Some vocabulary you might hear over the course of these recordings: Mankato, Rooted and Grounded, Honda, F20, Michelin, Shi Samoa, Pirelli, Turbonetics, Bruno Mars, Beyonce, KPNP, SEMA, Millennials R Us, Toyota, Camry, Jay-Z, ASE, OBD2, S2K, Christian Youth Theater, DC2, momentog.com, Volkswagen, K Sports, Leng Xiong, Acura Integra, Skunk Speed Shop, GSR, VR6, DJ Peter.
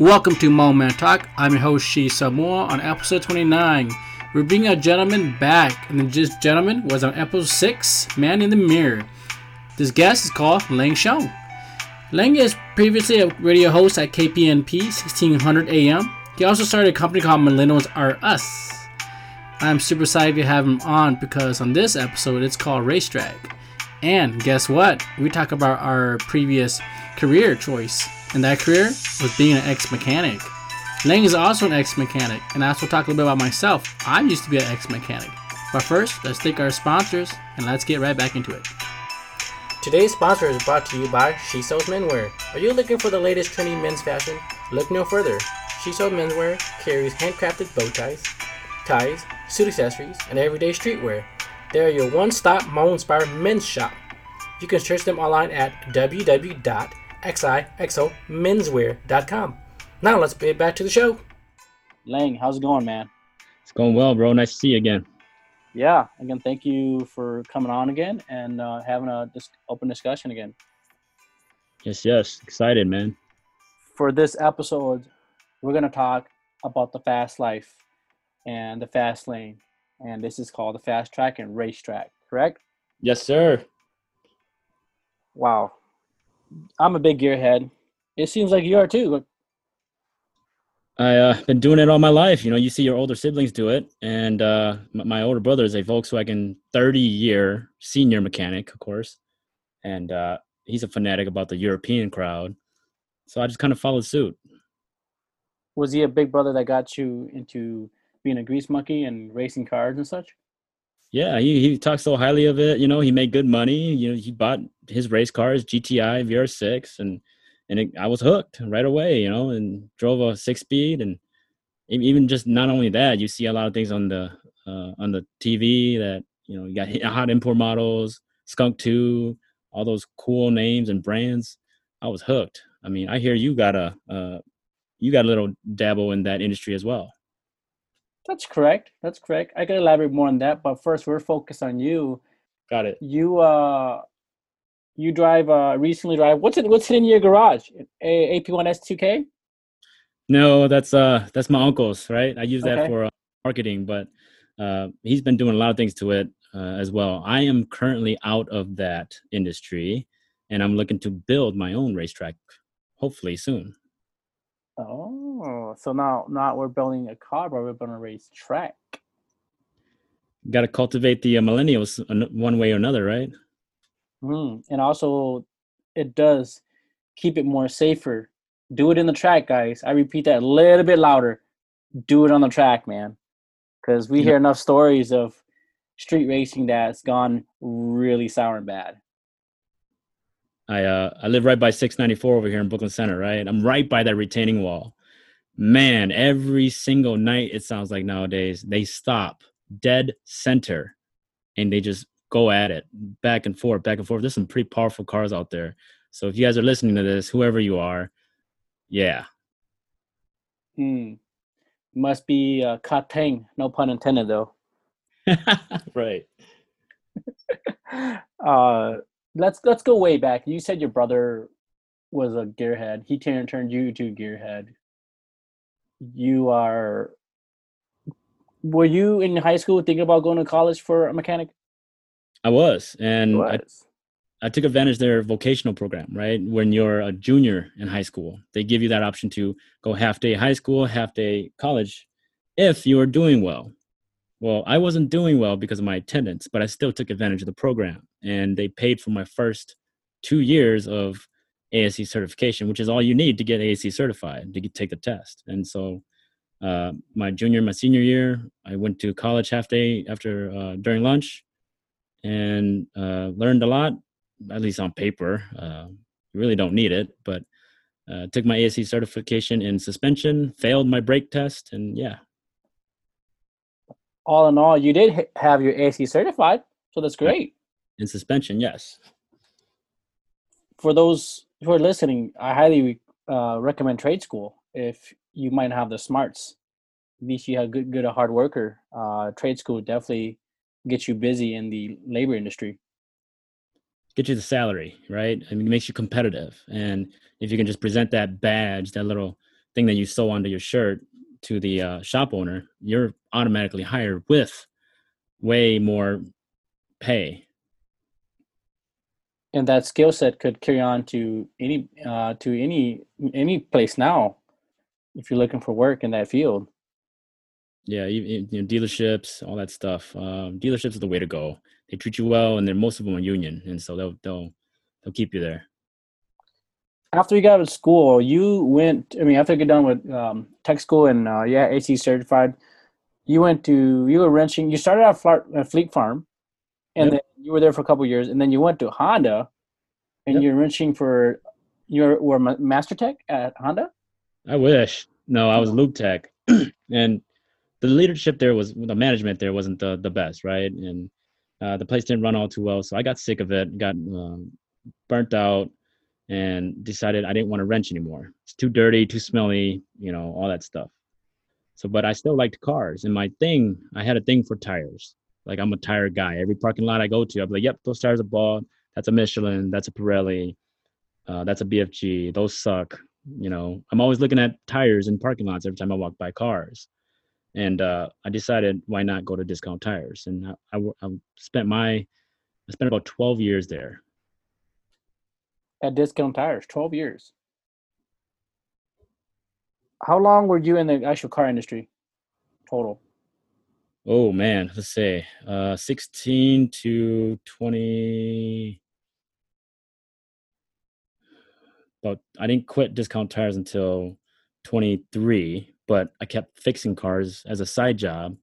Welcome to Momentog. I'm your host Shi Samoa. On episode 29, we're bringing a gentleman back, and this gentleman was on episode 6, Man in the Mirror. This guest is called Leng Xiong. Leng is previously a radio host at KPNP 1600 AM. He also started a company called Millennials R Us. I'm super excited to have him on because on this episode it's called Racetrack. And guess what? We talk about our previous career choice. And that career was being an ex-mechanic. Leng is also an ex-mechanic, and I also talk a little bit about myself. I used to be an ex-mechanic. But first, let's thank our sponsors, and let's get right back into it. Today's sponsor is brought to you by Shiso's Menwear. Are you looking for the latest trendy men's fashion? Look no further. Shiso's Menwear carries handcrafted bow ties, ties, suit accessories, and everyday streetwear. They are your one-stop mom-inspired men's shop. You can search them online at www.xixomenswear.com. Now let's get back to the show. Leng, how's it going, man? It's going well, bro. Nice to see you again. Yeah, again, thank you for coming on again and having a open discussion again. Yes. Excited, man. For this episode, we're going to talk about the fast life and the fast lane. And this is called the fast track and racetrack, correct? Yes, sir. Wow. I'm a big gearhead. It seems like you are too. I've been doing it all my life. You know, you see your older siblings do it. And my older brother is a Volkswagen 30-year senior mechanic, of course. And he's a fanatic about the European crowd. So I just kind of followed suit. Was he a big brother that got you into being a grease monkey and racing cars and such? Yeah, he talks so highly of it. You know, he made good money. You know, he bought his race cars, GTI, VR6, and I was hooked right away, you know, and drove a 6-speed. And even just not only that, you see a lot of things on the TV that, you know, you got hot import models, Skunk 2, all those cool names and brands. I was hooked. I mean, I hear you got a little dabble in that industry as well. That's correct. I could elaborate more on that, but first we're focused on you. Got it. You drive recently drive. What's in your garage? AP1 S2K? No, that's my uncle's, right? I use that for marketing, but he's been doing a lot of things to it as well. I am currently out of that industry, and I'm looking to build my own racetrack, hopefully soon. Oh, so now not we're building a car, but we're building a racetrack. Got to cultivate the millennials one way or another, right? And also, it does keep it more safer. Do it in the track, guys. I repeat that a little bit louder. Do it on the track, man. Because we hear enough stories of street racing that's gone really sour and bad. I live right by 694 over here in Brooklyn Center, right? I'm right by that retaining wall. Man, every single night, it sounds like nowadays, they stop dead center and they just go at it back and forth, back and forth. There's some pretty powerful cars out there. So if you guys are listening to this, whoever you are, yeah. Must be Kateng, no pun intended though. Right. Let's go way back. You said your brother was a gearhead. He turned you to a gearhead. Were you in high school thinking about going to college for a mechanic? I was, and I took advantage of their vocational program, right? When you're a junior in high school, they give you that option to go half-day high school, half-day college, if you are doing well. Well, I wasn't doing well because of my attendance, but I still took advantage of the program. And they paid for my first 2 years of ASE certification, which is all you need to get ASE certified, to take the test. And so my senior year, I went to college half day during lunch and learned a lot, at least on paper. You really don't need it, but took my ASE certification in suspension, failed my brake test, and yeah. All in all, you did have your ASE certified, so that's great. In suspension, yes. For those who are listening, I highly recommend trade school if you might not have the smarts. At least you have good a hard worker. Trade school definitely gets you busy in the labor industry. Get you the salary, right? I mean, it makes you competitive. And if you can just present that badge, that little thing that you sew onto your shirt to the shop owner, you're automatically hired with way more pay. And that skill set could carry on to any place now, if you're looking for work in that field. Yeah, you know, dealerships, all that stuff. Dealerships are the way to go. They treat you well, and then most of them are union, and so they'll keep you there. After you got out of school, you went. I mean, after you got done with tech school and AC certified, you were wrenching. You started out at Fleet Farm, and Then you were there for a couple of years, and then you went to Honda, and You're wrenching for were Master Tech at Honda. I wish. No, I was Loop Tech, and the leadership there the management there wasn't the best, right? And the place didn't run all too well, so I got sick of it, got burnt out, and decided I didn't want to wrench anymore. It's too dirty, too smelly, you know, all that stuff. So, but I still liked cars, and I had a thing for tires. Like, I'm a tire guy. Every parking lot I go to, I'll be like, yep, those tires are bald. That's a Michelin. That's a Pirelli. That's a BFG. Those suck. You know, I'm always looking at tires in parking lots every time I walk by cars. And I decided, why not go to Discount Tires? And I spent about 12 years there. At Discount Tires, 12 years. How long were you in the actual car industry total? Oh, man, let's say 16 to 20. But I didn't quit Discount Tires until 23. But I kept fixing cars as a side job.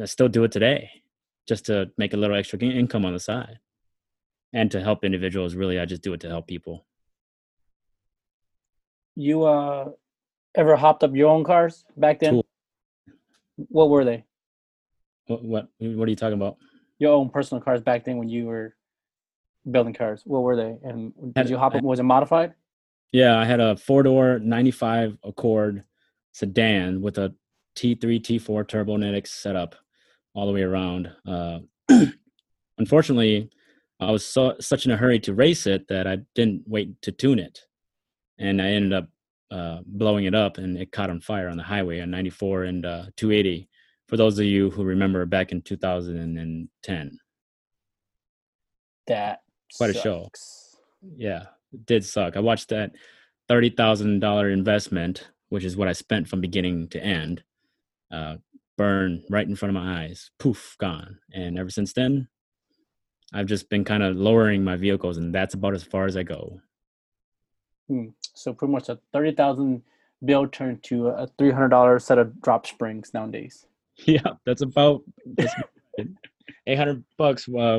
I still do it today just to make a little extra income on the side and to help individuals. Really, I just do it to help people. You ever hopped up your own cars back then? Cool. What were they? What are you talking about? Your own personal cars back then when you were building cars. What were they? And did you hop up? Was it modified? Yeah, I had a 4-door 95 Accord sedan with a T3, T4 Turbonetics setup all the way around. Unfortunately, I was such in a hurry to race it that I didn't wait to tune it. And I ended up blowing it up, and it caught on fire on the highway on 94 and 280. For those of you who remember back in 2010. That quite sucks. A show. Yeah, it did suck. I watched that $30,000 investment, which is what I spent from beginning to end, burn right in front of my eyes, poof, gone. And ever since then, I've just been kind of lowering my vehicles, and that's about as far as I go. So pretty much a $30,000 bill turned to a $300 set of drop springs nowadays. Yeah, that's $800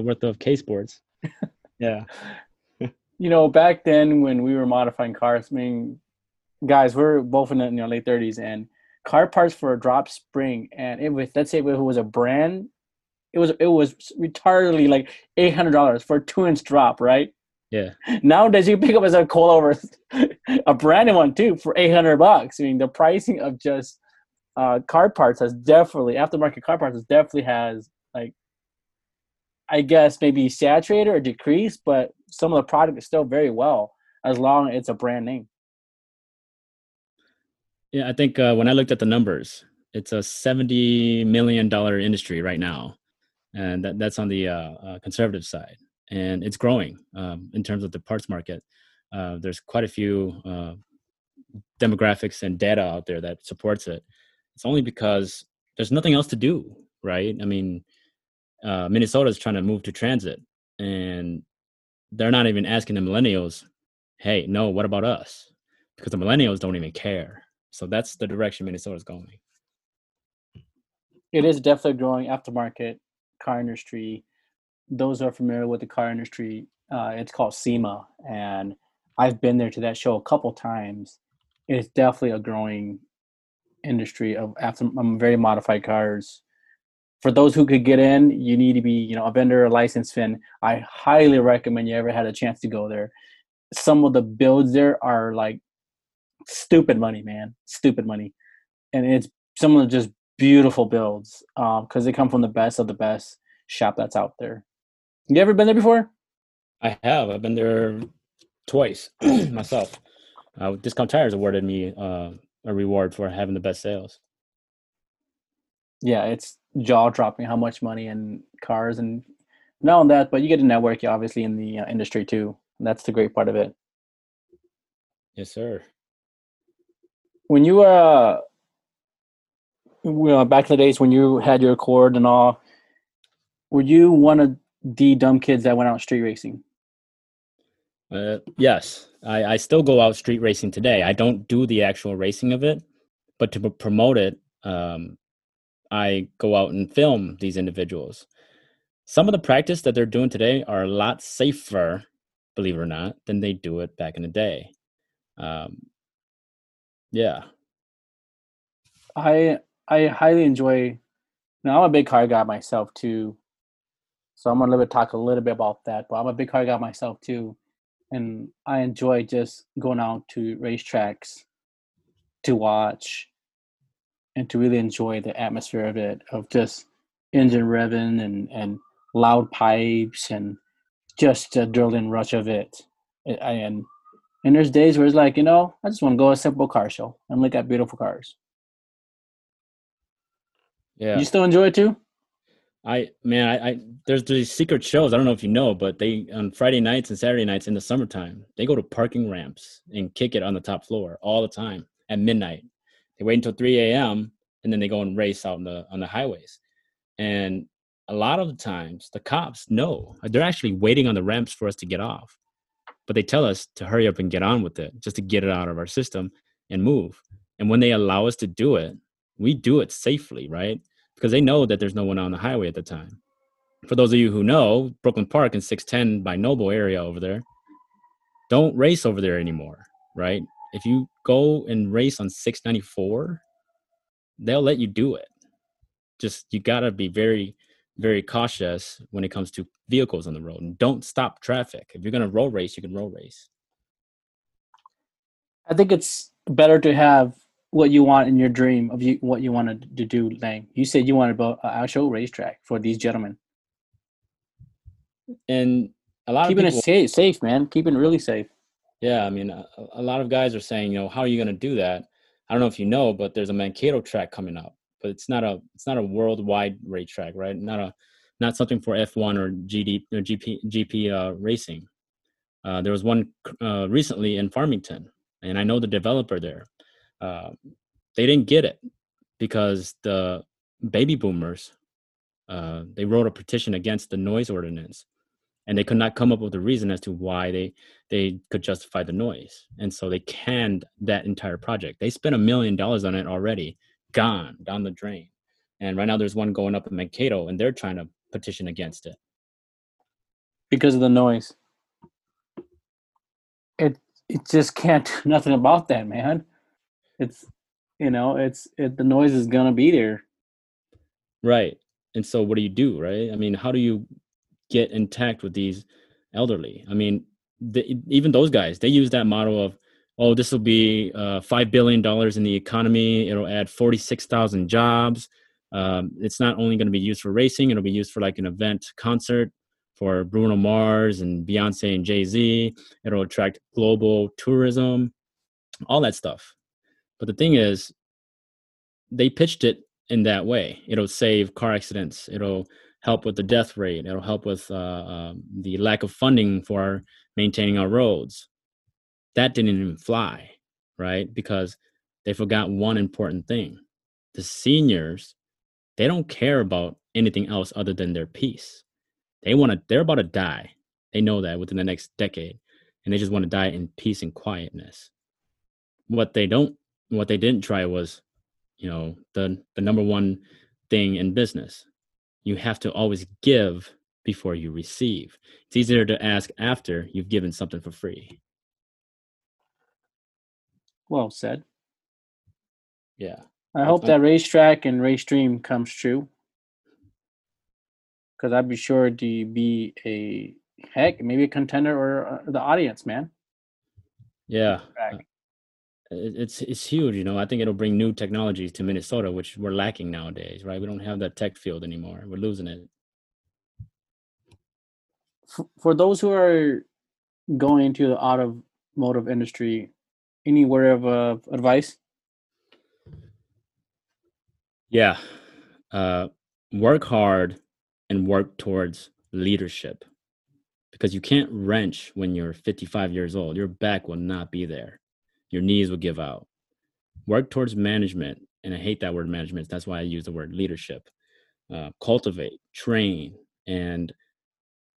worth of K Sports. Yeah. You know, back then when we were modifying cars, I mean, guys, we're both in the late 30s, and car parts for a drop spring, and it was, let's say it was a brand, it was retardedly like $800 for a 2-inch drop, right? Yeah. Nowadays you pick up a Corolla, a branded one too, for $800. I mean, the pricing of just car parts has definitely, aftermarket car parts has like, I guess maybe saturated or decreased, but some of the product is still very well as long as it's a brand name. Yeah, I think when I looked at the numbers, it's a $70 million industry right now, and that's on the conservative side, and it's growing in terms of the parts market. There's quite a few demographics and data out there that supports it. It's only because there's nothing else to do, right? I mean, Minnesota is trying to move to transit, and they're not even asking the millennials, hey, no, what about us? Because the millennials don't even care. So that's the direction Minnesota's going. It is definitely a growing aftermarket car industry. Those who are familiar with the car industry, it's called SEMA, and I've been there to that show a couple times. It's definitely a growing industry of very modified cars. For those who could get in, you need to be, you know, a vendor or licensed fin. I highly recommend you ever had a chance to go there. Some of the builds there are like stupid money, and it's some of them just beautiful builds because they come from the best of the best shop that's out there. You ever been there before? I have. I've been there twice myself. Discount Tires awarded me a reward for having the best sales. Yeah, it's jaw-dropping how much money in cars, and not on that, but you get to network, obviously, in the industry too. And that's the great part of it. Yes, sir. When you back in the days when you had your Accord and all, were you one of the dumb kids that went out street racing? Yes. I still go out street racing today. I don't do the actual racing of it, but to promote it, I go out and film these individuals. Some of the practice that they're doing today are a lot safer, believe it or not, than they do it back in the day. Yeah. I highly enjoy, now I'm a big car guy myself too. So I'm going to talk a little bit about that, but I'm a big car guy myself too. And I enjoy just going out to racetracks to watch and to really enjoy the atmosphere of it, of just engine revving and loud pipes and just the adrenaline rush of it. And there's days where it's like, you know, I just want to go to a simple car show and look at beautiful cars. Yeah. You still enjoy it too? I there's these secret shows. I don't know if you know, but they, on Friday nights and Saturday nights in the summertime, they go to parking ramps and kick it on the top floor all the time at midnight. They wait until 3 a.m. and then they go and race out on the highways. And a lot of the times the cops know, they're actually waiting on the ramps for us to get off, but they tell us to hurry up and get on with it just to get it out of our system and move. And when they allow us to do it, we do it safely, right? Because they know that there's no one on the highway at the time. For those of you who know, Brooklyn Park and 610 by Noble area over there, don't race over there anymore, right? If you go and race on 694, they'll let you do it. Just, you got to be very, very cautious when it comes to vehicles on the road, and don't stop traffic. If you're going to road race, you can road race. I think it's better to have what you want in your dream of what you wanted to do, Leng. You said you wanted to build an actual racetrack for these gentlemen. And a lot keeping of people... Keeping it safe, man. Keeping it really safe. Yeah, I mean, a lot of guys are saying, you know, how are you going to do that? I don't know if you know, but there's a Mankato track coming up. But it's not a worldwide racetrack, right? Not something for F1 or GP racing. There was one recently in Farmington, and I know the developer there. They didn't get it because the baby boomers, they wrote a petition against the noise ordinance, and they could not come up with a reason as to why they could justify the noise. And so they canned that entire project. They spent $1 million on it already, gone down the drain. And right now there's one going up in Mankato, and they're trying to petition against it. Because of the noise. It just can't do nothing about that, man. The noise is gonna be there, right? And so what do you do, right? I mean, how do you get intact with these elderly? I mean, even those guys, they use that motto of, oh, this will be $5 billion in the economy, it'll add 46,000 jobs, it's not only going to be used for racing, it'll be used for like an event concert for Bruno Mars and Beyonce and Jay-Z, it'll attract global tourism, all that stuff. But the thing is, they pitched it in that way. It'll save car accidents. It'll help with the death rate. It'll help with the lack of funding for maintaining our roads. That didn't even fly, right? Because they forgot one important thing. The seniors, they don't care about anything else other than their peace. They're about to die. They know that within the next decade, and they just want to die in peace and quietness. What they didn't try was, you know, the number one thing in business. You have to always give before you receive. It's easier to ask after you've given something for free. Well said. Yeah. I hope that racetrack and race dream comes true. Because I'd be sure to be maybe a contender or the audience, man. Yeah. It's huge, you know. I think it'll bring new technologies to Minnesota, which we're lacking nowadays, right? We don't have that tech field anymore. We're losing it. For those who are going into the automotive industry, any word of advice? Yeah. Work hard and work towards leadership, because you can't wrench when you're 55 years old. Your back will not be there. Your knees will give out. Work towards management. And I hate that word management. That's why I use the word leadership. Cultivate, train, and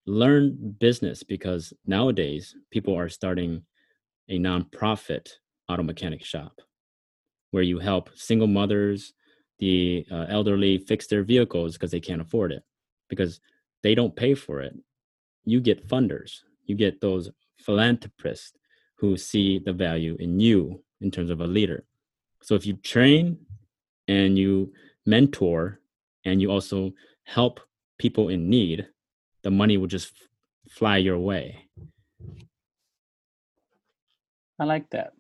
learn business, because nowadays people are starting a nonprofit auto mechanic shop where you help single mothers, the elderly fix their vehicles because they can't afford it, because they don't pay for it. You get funders. You get those philanthropists who see the value in you in terms of a leader. So if you train and you mentor and you also help people in need, the money will just fly your way. I like that.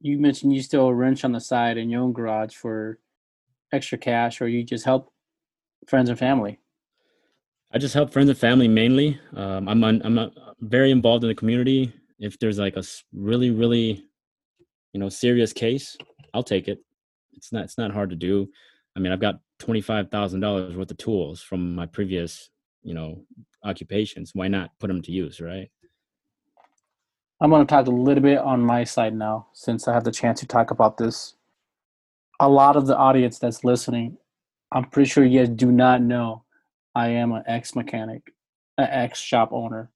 You mentioned you still wrench on the side in your own garage for extra cash, or you just help friends and family. I just help friends and family mainly. I'm very involved in the community. If there's like a really, really, serious case, I'll take it. It's not hard to do. I mean, I've got $25,000 worth of tools from my previous, occupations. Why not put them to use, right? I'm going to talk a little bit on my side now, since I have the chance to talk about this. A lot of the audience that's listening, I'm pretty sure you guys do not know, I am an ex-mechanic, an ex-shop owner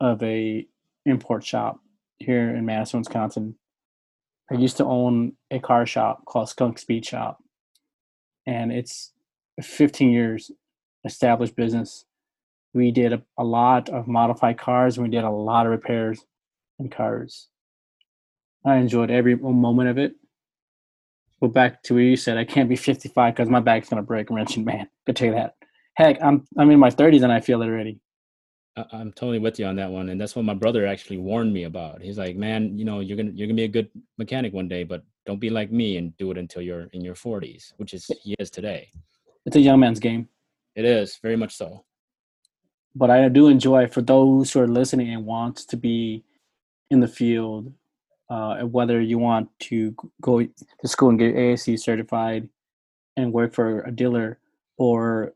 of a import shop here in Madison, Wisconsin. I used to own a car shop called Skunk Speed Shop, and it's 15 years established business. We did a lot of modified cars, and we did a lot of repairs in cars. I enjoyed every moment of it. But back to what you said, I can't be 55 because my back's going to break. Mentioned, man, could take that. Heck, I'm in my 30s and I feel it already. I'm totally with you on that one. And that's what my brother actually warned me about. He's like, man, you're gonna be a good mechanic one day, but don't be like me and do it until you're in your 40s, which is he is today. It's a young man's game. It is, very much so. But I do enjoy, for those who are listening and want to be in the field, whether you want to go to school and get ASE certified and work for a dealer, or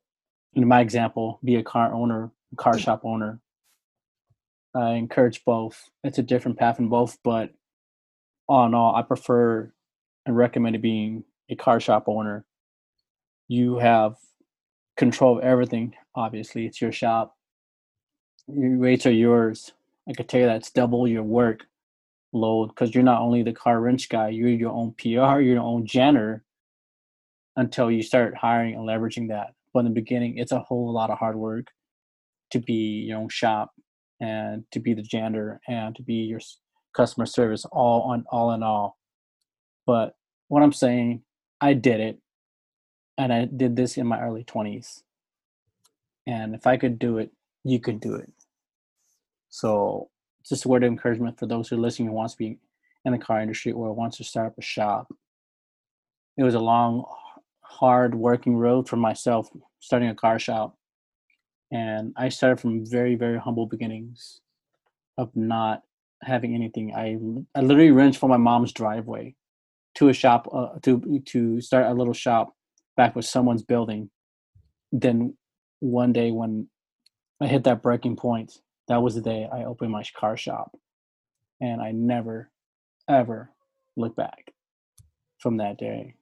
in my example, be a car owner, car shop owner. I encourage both. It's a different path in both, but all in all, I prefer and recommend being a car shop owner. You have control of everything, obviously. It's your shop. Your rates are yours. I could tell you that's double your work load, because you're not only the car wrench guy, you're your own PR, you're your own janitor, until you start hiring and leveraging that. But in the beginning, it's a whole lot of hard work to be your own shop and to be the janitor and to be your customer service, all in all. But what I'm saying, I did it, and I did this in my early 20s. And if I could do it, you could do it. So just a word of encouragement for those who are listening who wants to be in the car industry or wants to start up a shop. It was a long, hard working road for myself starting a car shop. And I started from very, very humble beginnings of not having anything. I literally wrenched from my mom's driveway to a shop, to start a little shop back with someone's building. Then one day when I hit that breaking point, that was the day I opened my car shop, and I never, ever looked back from that day.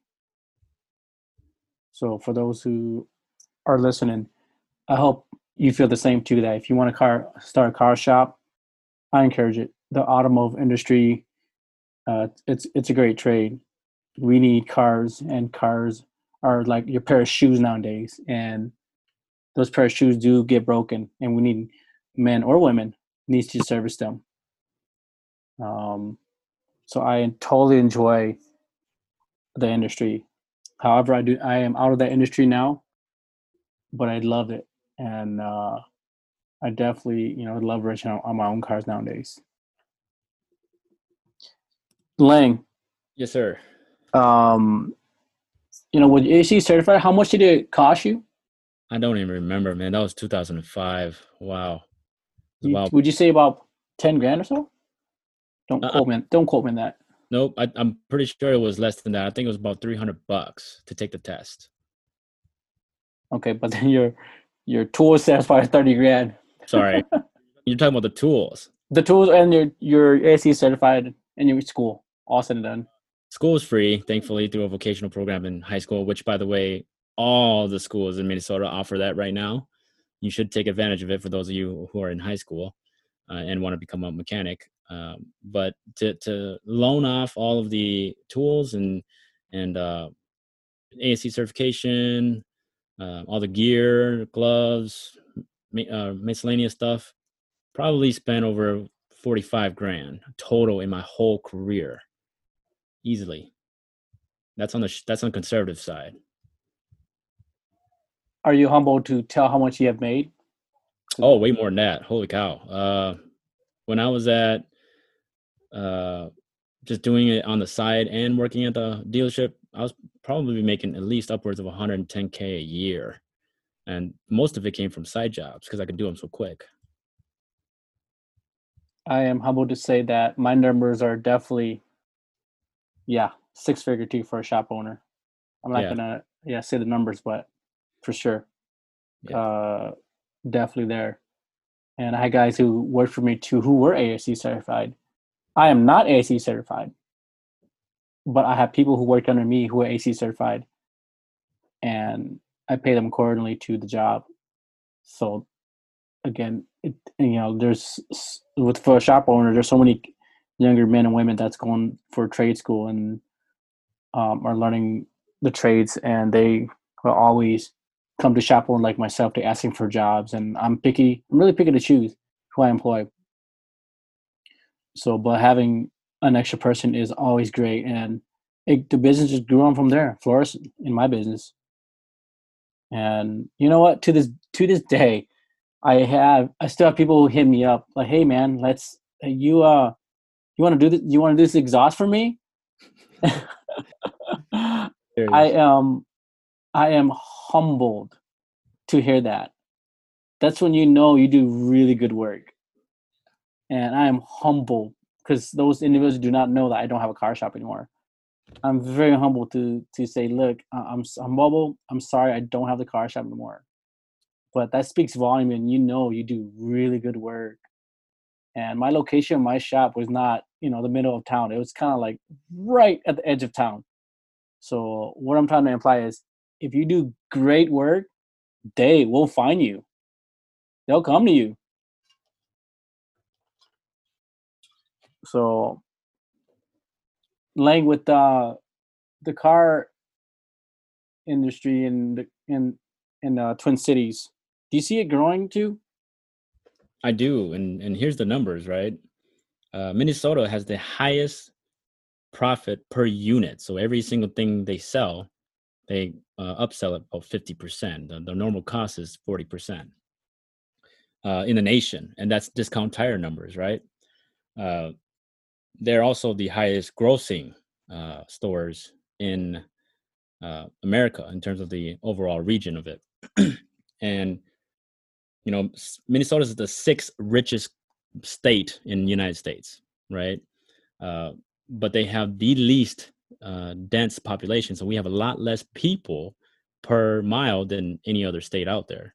So for those who are listening, I hope you feel the same too, that if you want to start a car shop, I encourage it. The automotive industry, it's a great trade. We need cars, and cars are like your pair of shoes nowadays. And those pair of shoes do get broken, and we need men or women needs to service them. So I totally enjoy the industry. However, I am out of that industry now, but I love it. And I definitely, love racing on my own cars nowadays. Leng. Yes, sir. When AC certified, how much did it cost you? I don't even remember, man. That was 2005. Wow. Would you say about $10,000 or so? Don't quote me on that. Nope. I'm pretty sure it was less than that. I think it was about $300 to take the test. Okay, but then your tool says for 30 grand. Sorry. You're talking about the tools. The tools and your ASE certified in your school. All said and done. School is free, thankfully, through a vocational program in high school, which, by the way, all the schools in Minnesota offer that right now. You should take advantage of it for those of you who are in high school and want to become a mechanic. But to loan off all of the tools and ASE certification, all the gear, gloves, miscellaneous stuff, probably spent over 45 grand total in my whole career, easily. That's on the conservative side. Are you humble to tell how much you have made? Oh, way more than that. Holy cow. When I was at just doing it on the side and working at the dealership, I was probably making at least upwards of $110K a year. And most of it came from side jobs because I could do them so quick. I am humbled to say that my numbers are definitely, six-figure too for a shop owner. I'm not going to say the numbers, but for sure. Yeah. Definitely there. And I had guys who worked for me too who were ASE certified. I am not ASE certified, but I have people who worked under me who are ASE certified, and I pay them accordingly to the job. So again, for a shop owner, there's so many younger men and women that's going for trade school and are learning the trades, and they will always come to shop owners like myself to asking for jobs. And I'm really picky to choose who I employ. So, but having an extra person is always great. And the business just grew on from there, flourished in my business. And you know what, to this day, I still have people who hit me up like, "Hey man, you want to do this? You want to do this exhaust for me?" I am humbled to hear that. That's when you know you do really good work. And I am humbled because those individuals do not know that I don't have a car shop anymore. I'm very humble to say, "Look, I'm humble. I'm sorry, I don't have the car shop anymore." But that speaks volume, and you know you do really good work. And my location of my shop was not, the middle of town. It was kind of like right at the edge of town. So what I'm trying to imply is if you do great work, they will find you. They'll come to you. So, Leng, with the car industry in Twin Cities, do you see it growing too? I do, and here's the numbers, right? Minnesota has the highest profit per unit. So every single thing they sell, they upsell it about 50%. The normal cost is 40% in the nation, and that's Discount Tire numbers, right? They're also the highest grossing stores in America in terms of the overall region of it. And Minnesota is the sixth richest state in the United States, right? But they have the least dense population. So we have a lot less people per mile than any other state out there.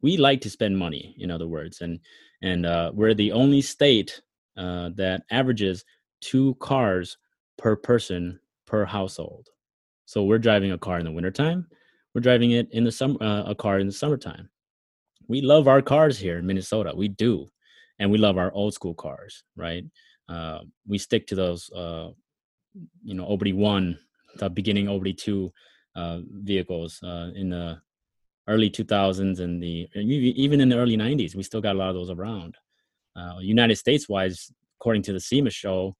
We like to spend money, in other words. And we're the only state that averages 2 cars per person per household. So we're driving a car in the wintertime. We're driving it in the summer, a car in the summertime. We love our cars here in Minnesota. We do. And we love our old school cars, right? We stick to those, OBD1, the beginning OBD2 vehicles in the early 2000s and even in the early 90s. We still got a lot of those around. United States-wise, according to the SEMA show,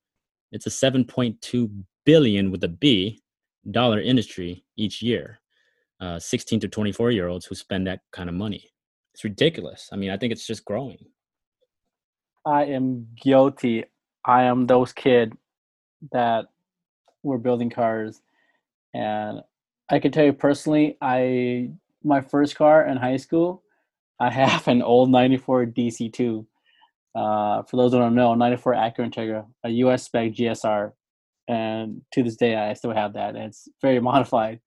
it's a $7.2 billion with a B dollar industry each year, 16 to 24-year-olds who spend that kind of money. It's ridiculous. I mean, I think it's just growing. I am guilty. I am those kids that were building cars. And I can tell you personally, my first car in high school, I have an old 94 DC2. For those who don't know, 94 Acura Integra, a US spec GSR And to this day, I still have that. And it's very modified.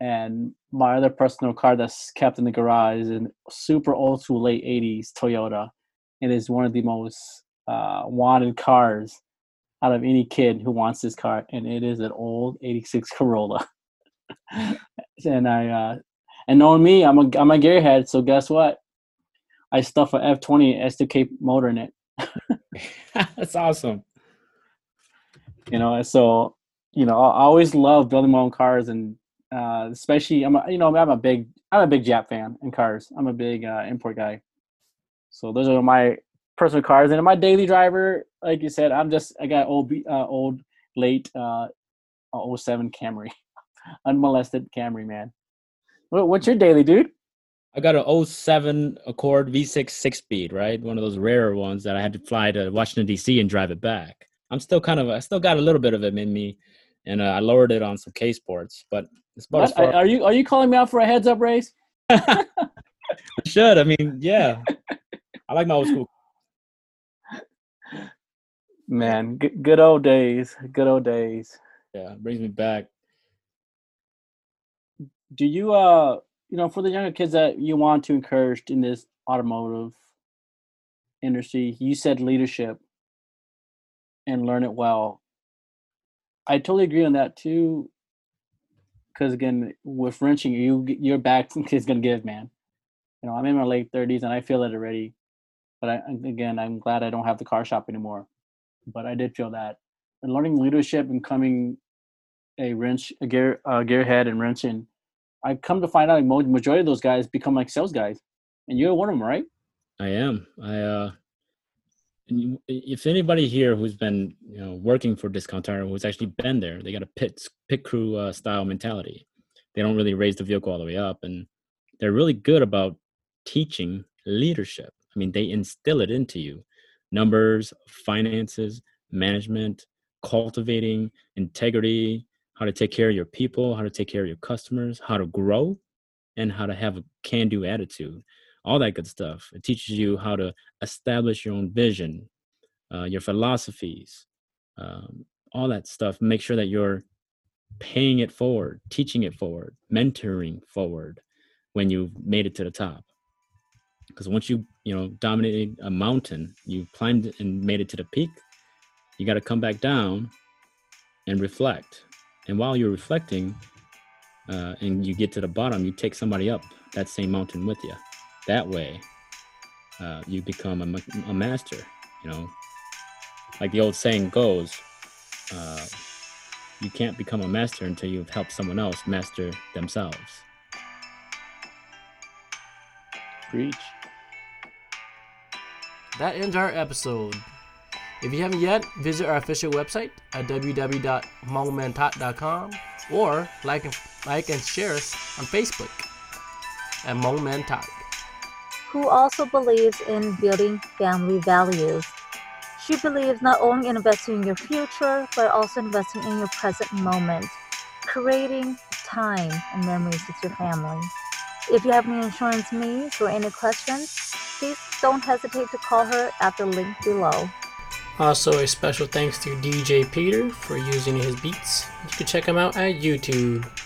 And my other personal car that's kept in the garage is a super old school late 80s Toyota. It is one of the most wanted cars out of any kid who wants this car. And it is an old 86 Corolla. And I knowing me, I'm a gearhead. So guess what? I stuff an F20 S2K motor in it. That's awesome. You know, so, you know, I always love building my own cars, and especially I'm a big Jap fan in cars. I'm a big import guy. So those are my personal cars. And in my daily driver, like you said, I got old late 07 Camry. Unmolested Camry, man. What's your daily, dude? I got an 07 Accord V6 6-speed, right? One of those rarer ones that I had to fly to Washington, D.C. and drive it back. I still got a little bit of it in me, and I lowered it on some K Sports. But it's about as far. Are you calling me out for a heads up race? I should. I mean, yeah. I like my old school. Man, good old days. Good old days. Yeah, it brings me back. Do you, for the younger kids that you want to encourage in this automotive industry, you said leadership and learn it well. I totally agree on that too. Because again, with wrenching, your back is going to give, man. You know, I'm in my late 30s and I feel it already. But I'm glad I don't have the car shop anymore. But I did feel that. And learning leadership and becoming a gearhead and wrenching, I've come to find out the majority of those guys become like sales guys, and you're one of them, right? I am. If anybody here who's been working for Discount Tire, who's actually been there, they got a pit crew style mentality. They don't really raise the vehicle all the way up, and they're really good about teaching leadership. I mean, they instill it into you: numbers, finances, management, cultivating integrity, how to take care of your people, how to take care of your customers, how to grow, and how to have a can-do attitude, all that good stuff. It teaches you how to establish your own vision, your philosophies, all that stuff. Make sure that you're paying it forward, teaching it forward, mentoring forward when you've made it to the top. Because once you, dominated a mountain, you've climbed and made it to the peak, you got to come back down and reflect. And while you're reflecting and you get to the bottom, you take somebody up that same mountain with you. That way, you become a master, Like the old saying goes, you can't become a master until you've helped someone else master themselves. Preach. That ends our episode. If you haven't yet, visit our official website at www.momentog.com or like and share us on Facebook at Momentog. Who also believes in building family values. She believes not only in investing in your future, but also investing in your present moment, creating time and memories with your family. If you have any insurance needs or any questions, please don't hesitate to call her at the link below. Also, a special thanks to DJ Peter for using his beats. You can check him out at YouTube.